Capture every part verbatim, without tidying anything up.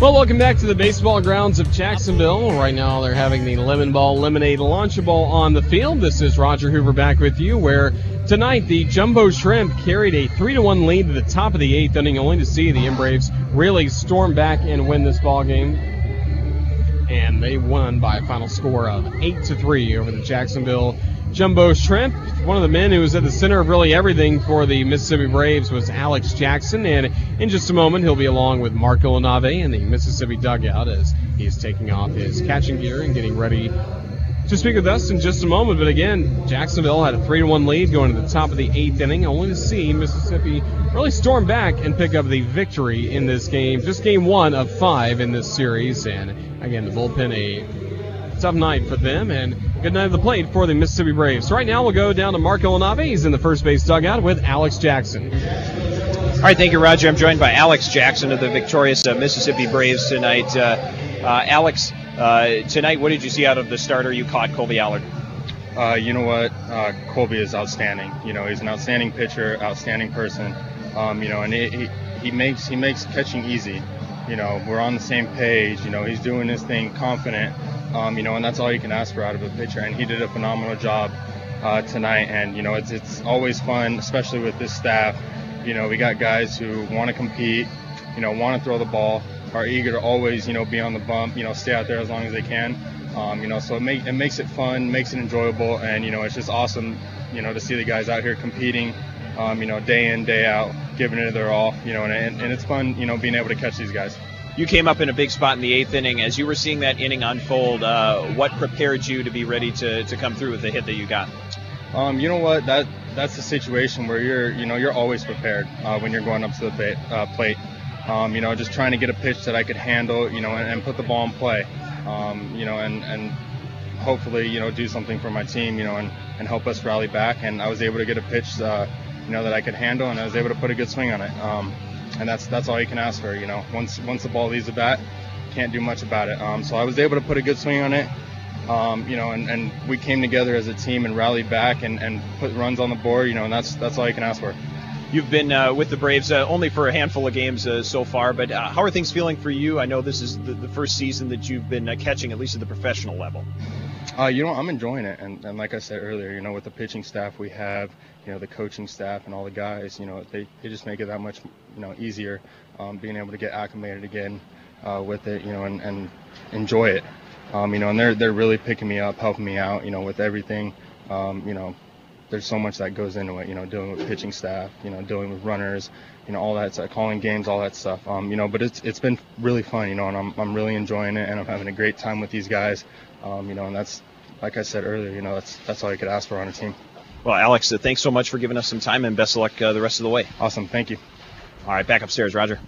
Well, welcome back to the Baseball Grounds of Jacksonville. Right now they're having the Lemon Ball Lemonade Launchable on the field. This is Roger Hoover back with you, where tonight the Jumbo Shrimp carried a three to one lead to the top of the eighth inning, only to see the M Braves really storm back and win this ball game. And they won by a final score of eight to three over the Jacksonville Jumbo Shrimp. One of the men who was at the center of really everything for the Mississippi Braves was Alex Jackson, and in just a moment he'll be along with Mark Oleneve in the Mississippi dugout as he's taking off his catching gear and getting ready to speak with us in just a moment. But again, Jacksonville had a three to one lead going to the top of the eighth inning, only to see Mississippi really storm back and pick up the victory in this game. Just game one of five in this series, and again, the bullpen a tough night for them, and good night at the plate for the Mississippi Braves. So right now we'll go down to Mark Oleneve. He's in the first base dugout with Alex Jackson. All right, thank you, Roger. I'm joined by Alex Jackson of the victorious uh, Mississippi Braves tonight. Uh, uh, Alex, uh, tonight, what did you see out of the starter you caught, Colby Allard? Uh, you know what? Uh, Colby is outstanding. You know, he's an outstanding pitcher, outstanding person. Um, you know, and he, he he makes he makes catching easy. You know, we're on the same page. You know, he's doing his thing confident. Um, you know, and that's all you can ask for out of a pitcher. And he did a phenomenal job uh, tonight. And, you know, it's it's always fun, especially with this staff. You know, we got guys who want to compete, you know, want to throw the ball, are eager to always, you know, be on the bump, you know, stay out there as long as they can. Um, you know, so it, make, it makes it fun, makes it enjoyable. And, you know, it's just awesome, you know, to see the guys out here competing, um, you know, day in, day out, giving it their all, you know, and, and, and it's fun, you know, being able to catch these guys. You came up in a big spot in the eighth inning. As you were seeing that inning unfold, uh, what prepared you to be ready to, to come through with the hit that you got? Um, you know what? That that's the situation where you're, you know, you're always prepared uh, when you're going up to the plate. Uh, plate. Um, you know, just trying to get a pitch that I could handle, you know, and, and put the ball in play. Um, you know, and and hopefully, you know, do something for my team, you know, and and help us rally back. And I was able to get a pitch, uh, you know, that I could handle, and I was able to put a good swing on it. Um, And that's that's all you can ask for, you know. Once once the ball leaves the bat, can't do much about it. Um, so I was able to put a good swing on it, um, you know, and, and we came together as a team and rallied back and, and put runs on the board, you know, and that's that's all you can ask for. You've been uh, with the Braves uh, only for a handful of games uh, so far, but uh, how are things feeling for you? I know this is the, the first season that you've been uh, catching, at least at the professional level. Uh, you know, I'm enjoying it, and, and like I said earlier, you know, with the pitching staff we have, you know, the coaching staff and all the guys, you know, they, they just make it that much, you know, easier, um, being able to get acclimated again uh, with it, you know, and, and enjoy it, um, you know, and they're they're really picking me up, helping me out, you know, with everything, um, you know, there's so much that goes into it, you know, dealing with pitching staff, you know, dealing with runners, you know, all that stuff, calling games, all that stuff, um, you know, but it's it's been really fun, you know, and I'm I'm really enjoying it, and I'm having a great time with these guys. Um, you know, and that's, like I said earlier, you know, that's that's all you could ask for on a team. Well, Alex, uh, thanks so much for giving us some time, and best of luck uh, the rest of the way. Awesome. Thank you. All right, back upstairs, Roger.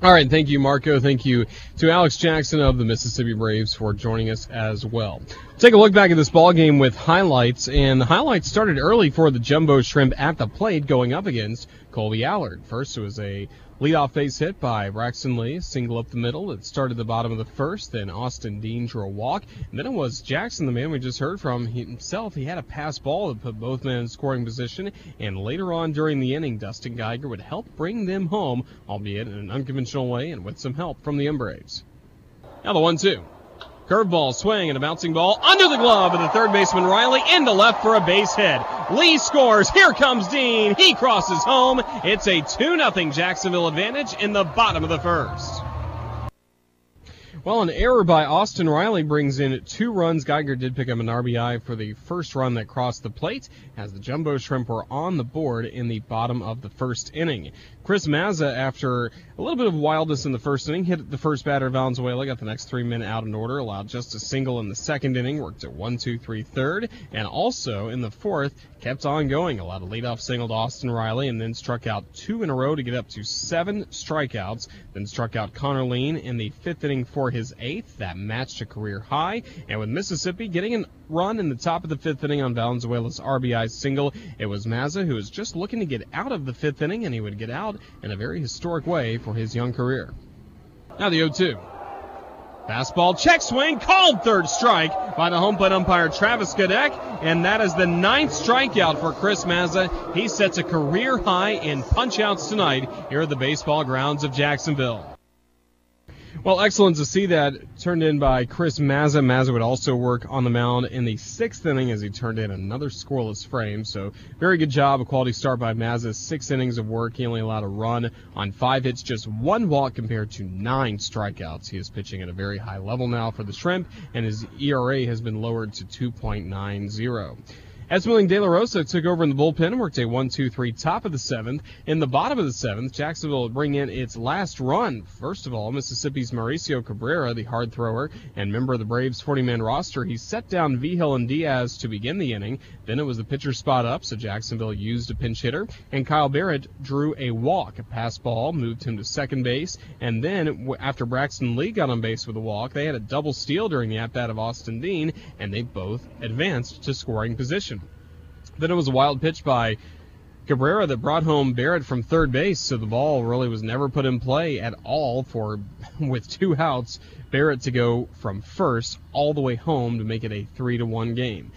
All right, thank you, Marco. Thank you to Alex Jackson of the Mississippi Braves for joining us as well. Take a look back at this ball game with highlights, and the highlights started early for the Jumbo Shrimp at the plate going up against Colby Allard. First, it was a leadoff face hit by Braxton Lee, single up the middle. It started the bottom of the first, then Austin Dean drew a walk. And then it was Jackson, the man we just heard from himself. He had a pass ball that put both men in scoring position, and later on during the inning, Dustin Geiger would help bring them home, albeit in an unconventional way and with some help from the M Braves. Now the one two. Curveball, swing, and a bouncing ball under the glove of the third baseman, Riley, into left for a base hit. Lee scores. Here comes Dean. He crosses home. It's a two nothing Jacksonville advantage in the bottom of the first. Well, an error by Austin Riley brings in two runs. Geiger did pick up an R B I for the first run that crossed the plate as the Jumbo Shrimp were on the board in the bottom of the first inning. Chris Mazza, after a little bit of wildness in the first inning, hit the first batter, Valenzuela, got the next three men out in order, allowed just a single in the second inning, worked at one, two, three, third, and also in the fourth kept on going, allowed a leadoff single to Austin Riley, and then struck out two in a row to get up to seven strikeouts, then struck out Connor Lean in the fifth inning for his eighth. That matched a career high, and with Mississippi getting an run in the top of the fifth inning on Valenzuela's R B I single, it was Mazza who was just looking to get out of the fifth inning, and he would get out in a very historic way for his young career. Now the oh two. Fastball check swing, called third strike by the home plate umpire Travis Kadek, and that is the ninth strikeout for Chris Mazza. He sets a career high in punch outs tonight here at the baseball grounds of Jacksonville. Well, excellent to see that turned in by Chris Mazza. Mazza would also work on the mound in the sixth inning as he turned in another scoreless frame. So very good job, a quality start by Mazza. Six innings of work. He only allowed a run on five hits, just one walk compared to nine strikeouts. He is pitching at a very high level now for the Shrimp, and his E R A has been lowered to two point nine oh. Esmerling De La Rosa took over in the bullpen, worked a one two three top of the seventh. In the bottom of the seventh, Jacksonville will bring in its last run. First of all, Mississippi's Mauricio Cabrera, the hard thrower and member of the Braves' forty-man roster, he set down V Hill and Diaz to begin the inning. Then it was the pitcher spot up, so Jacksonville used a pinch hitter, and Kyle Barrett drew a walk. A pass ball moved him to second base, and then after Braxton Lee got on base with a walk, they had a double steal during the at-bat of Austin Dean, and they both advanced to scoring position. Then it was a wild pitch by Cabrera that brought home Barrett from third base, so the ball really was never put in play at all for, with two outs, Barrett to go from first all the way home to make it a three to one game.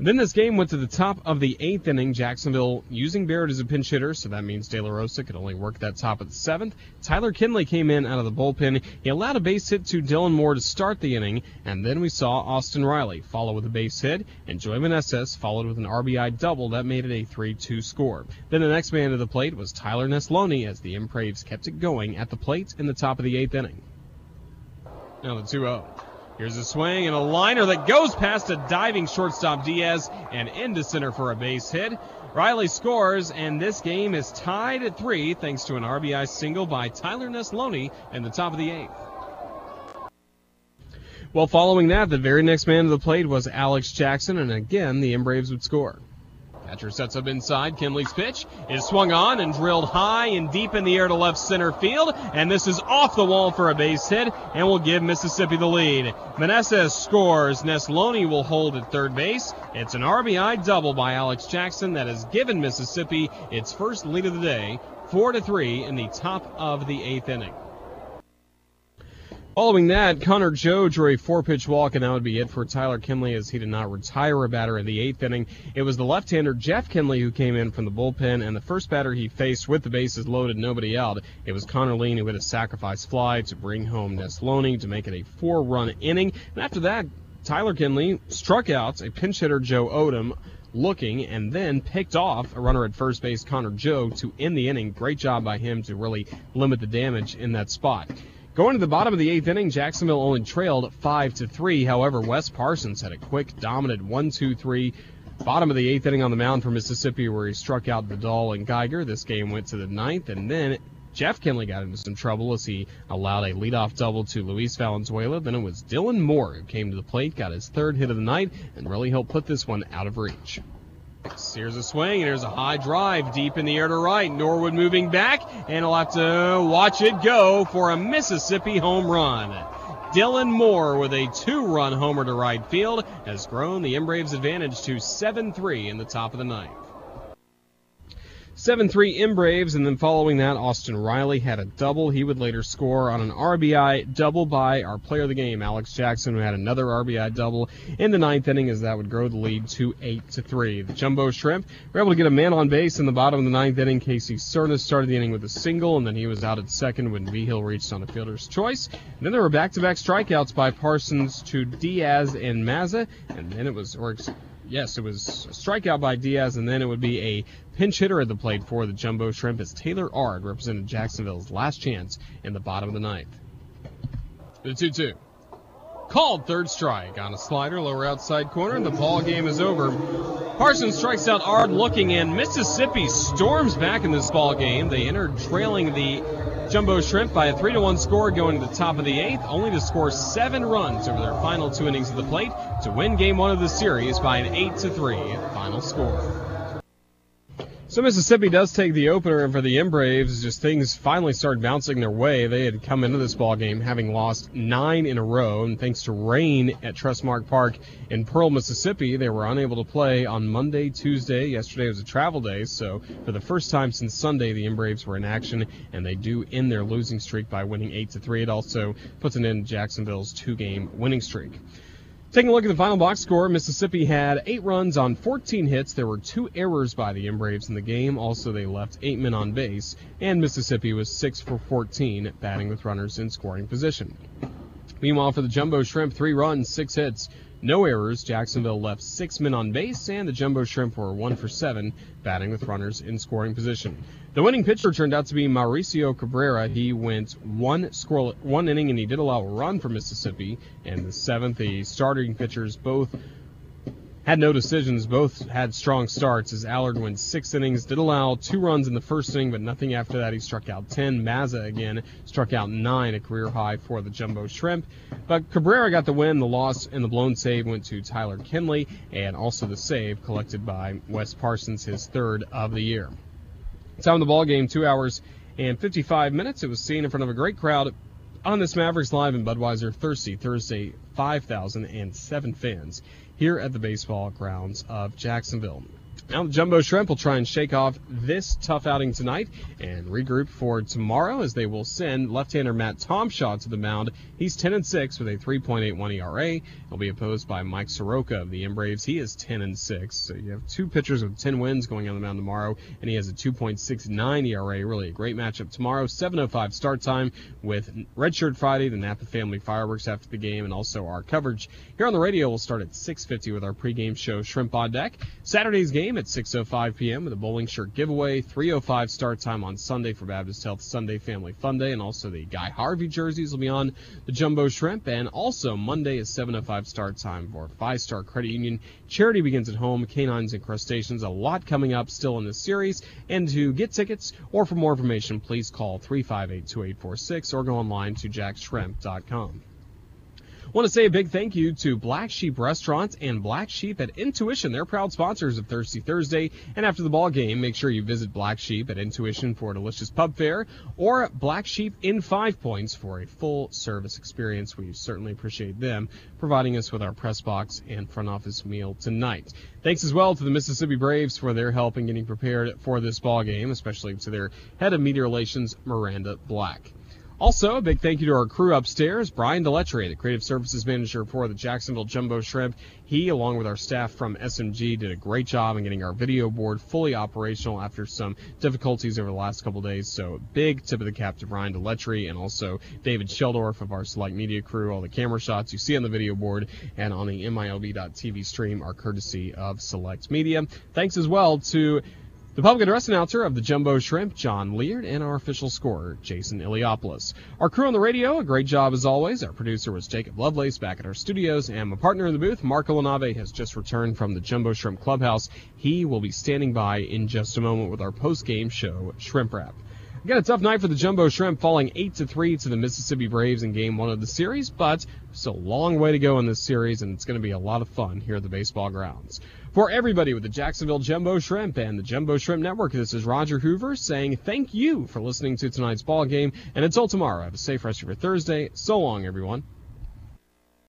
Then this game went to the top of the eighth inning. Jacksonville using Barrett as a pinch hitter, so that means De La Rosa could only work that top of the seventh. Tyler Kinley came in out of the bullpen. He allowed a base hit to Dylan Moore to start the inning, and then we saw Austin Riley follow with a base hit, and Joey Meneses followed with an R B I double. That made it a three two score. Then the next man to the plate was Tyler Neslony as the Braves kept it going at the plate in the top of the eighth inning. Now the two oh. Here's a swing and a liner that goes past a diving shortstop Diaz and into center for a base hit. Riley scores, and this game is tied at three thanks to an R B I single by Tyler Neslony in the top of the eighth. Well, following that, the very next man to the plate was Alex Jackson, and again, the Braves would score. Catcher sets up inside. Kinley's pitch is swung on and drilled high and deep in the air to left center field. And this is off the wall for a base hit and will give Mississippi the lead. Meneses scores. Neslony will hold at third base. It's an R B I double by Alex Jackson that has given Mississippi its first lead of the day, four to three in the top of the eighth inning. Following that, Connor Joe drew a four-pitch walk, and that would be it for Tyler Kinley as he did not retire a batter in the eighth inning. It was the left-hander Jeff Kinley who came in from the bullpen, and the first batter he faced with the bases loaded, nobody out, it was Connor Lean who hit a sacrifice fly to bring home Neslony to make it a four-run inning. And after that, Tyler Kinley struck out a pinch hitter Joe Odom looking, and then picked off a runner at first base, Connor Joe, to end the inning. Great job by him to really limit the damage in that spot. Going to the bottom of the eighth inning, Jacksonville only trailed five to three. However, Wes Parsons had a quick, dominant one two three. Bottom of the eighth inning on the mound for Mississippi, where he struck out Vidal and Geiger. This game went to the ninth, and then Jeff Kinley got into some trouble as he allowed a leadoff double to Luis Valenzuela. Then it was Dylan Moore who came to the plate, got his third hit of the night, and really helped put this one out of reach. Here's a swing, and here's a high drive deep in the air to right. Norwood moving back, and he'll have to watch it go for a Mississippi home run. Dylan Moore with a two-run homer to right field has grown the Braves' advantage to seven three in the top of the ninth. seven three Braves, and then following that, Austin Riley had a double. He would later score on an R B I double by our player of the game, Alex Jackson, who had another R B I double in the ninth inning, as that would grow the lead to eight to three. The Jumbo Shrimp were able to get a man on base in the bottom of the ninth inning. Casey Cernas started the inning with a single, and then he was out at second when V Hill reached on a fielder's choice. And then there were back-to-back strikeouts by Parsons to Diaz and Mazza, and then it was Orix. Yes, it was a strikeout by Diaz, and then it would be a pinch hitter at the plate for the Jumbo Shrimp as Taylor Ard represented Jacksonville's last chance in the bottom of the ninth. The two two. Called third strike on a slider, lower outside corner, and the ball game is over. Parsons strikes out Ard looking, and Mississippi storms back in this ball game. They entered trailing the Jumbo Shrimp by a three to one score going to the top of the eighth, only to score seven runs over their final two innings of the plate to win game one of the series by an eight to three final score. So Mississippi does take the opener, and for the Braves, just things finally started bouncing their way. They had come into this ballgame having lost nine in a row, and thanks to rain at Trustmark Park in Pearl, Mississippi, they were unable to play on Monday, Tuesday. Yesterday was a travel day, so for the first time since Sunday, the Braves were in action, and they do end their losing streak by winning eight to three. It also puts an end to Jacksonville's two-game winning streak. Taking a look at the final box score, Mississippi had eight runs on fourteen hits. There were two errors by the Braves in the game. Also, they left eight men on base, and Mississippi was six for fourteen, batting with runners in scoring position. Meanwhile, for the Jumbo Shrimp, three runs, six hits, no errors. Jacksonville left six men on base, and the Jumbo Shrimp were one for seven, batting with runners in scoring position. The winning pitcher turned out to be Mauricio Cabrera. He went one score, one inning, and he did allow a run for Mississippi. And the seventh, the starting pitchers both had no decisions, both had strong starts, as Allard went six innings, did allow two runs in the first inning, but nothing after that. He struck out ten. Mazza, again, struck out nine, a career high for the Jumbo Shrimp. But Cabrera got the win. The loss and the blown save went to Tyler Kinley, and also the save collected by Wes Parsons, his third of the year. Time of the ball game, two hours and fifty-five minutes. It was seen in front of a great crowd on this Mavericks Live and Budweiser Thirsty Thursday, five thousand seven fans here at the baseball grounds of Jacksonville. Now the Jumbo Shrimp will try and shake off this tough outing tonight and regroup for tomorrow, as they will send left-hander Matt Tomshaw to the mound. He's ten and six with a three point eight one E R A. He'll be opposed by Mike Soroka of the Braves. He is ten and six. So you have two pitchers with ten wins going on the mound tomorrow, and he has a two point six nine E R A. Really a great matchup tomorrow. seven oh five start time with Redshirt Friday, the Napa Family Fireworks after the game, and also our coverage here on the radio will start at six fifty with our pregame show Shrimp on Deck. Saturday's game at six oh five p m with a bowling shirt giveaway, three oh five start time on Sunday for Baptist Health Sunday Family Fun Day, and also the Guy Harvey jerseys will be on the Jumbo Shrimp, and also Monday is seven oh five start time for Five Star Credit Union. Charity begins at home, canines and crustaceans, a lot coming up still in this series, and to get tickets or for more information, please call three five eight, two eight four six or go online to jack shrimp dot com. I want to say a big thank you to Black Sheep Restaurant and Black Sheep at Intuition. They're proud sponsors of Thirsty Thursday. And after the ball game, make sure you visit Black Sheep at Intuition for a delicious pub fare, or Black Sheep in Five Points for a full-service experience. We certainly appreciate them providing us with our press box and front office meal tonight. Thanks as well to the Mississippi Braves for their help in getting prepared for this ball game, especially to their head of media relations, Miranda Black. Also, a big thank you to our crew upstairs, Brian Delettre, the Creative Services Manager for the Jacksonville Jumbo Shrimp. He, along with our staff from S M G, did a great job in getting our video board fully operational after some difficulties over the last couple days. So, big tip of the cap to Brian Delettre and also David Sheldorf of our Select Media crew. All the camera shots you see on the video board and on the M I L B dot T V stream are courtesy of Select Media. Thanks as well to the public address announcer of the Jumbo Shrimp, John Leard, and our official scorer, Jason Iliopoulos. Our crew on the radio, a great job as always. Our producer was Jacob Lovelace back at our studios, and my partner in the booth, Mark Oleneve, has just returned from the Jumbo Shrimp Clubhouse. He will be standing by in just a moment with our post-game show, Shrimp Wrap. We got a tough night for the Jumbo Shrimp, falling eight to three to the Mississippi Braves in Game one of the series, but still a long way to go in this series, and it's going to be a lot of fun here at the baseball grounds. For everybody with the Jacksonville Jumbo Shrimp and the Jumbo Shrimp Network, this is Roger Hoover saying thank you for listening to tonight's ballgame, and until tomorrow, have a safe rest of your Thursday. So long, everyone.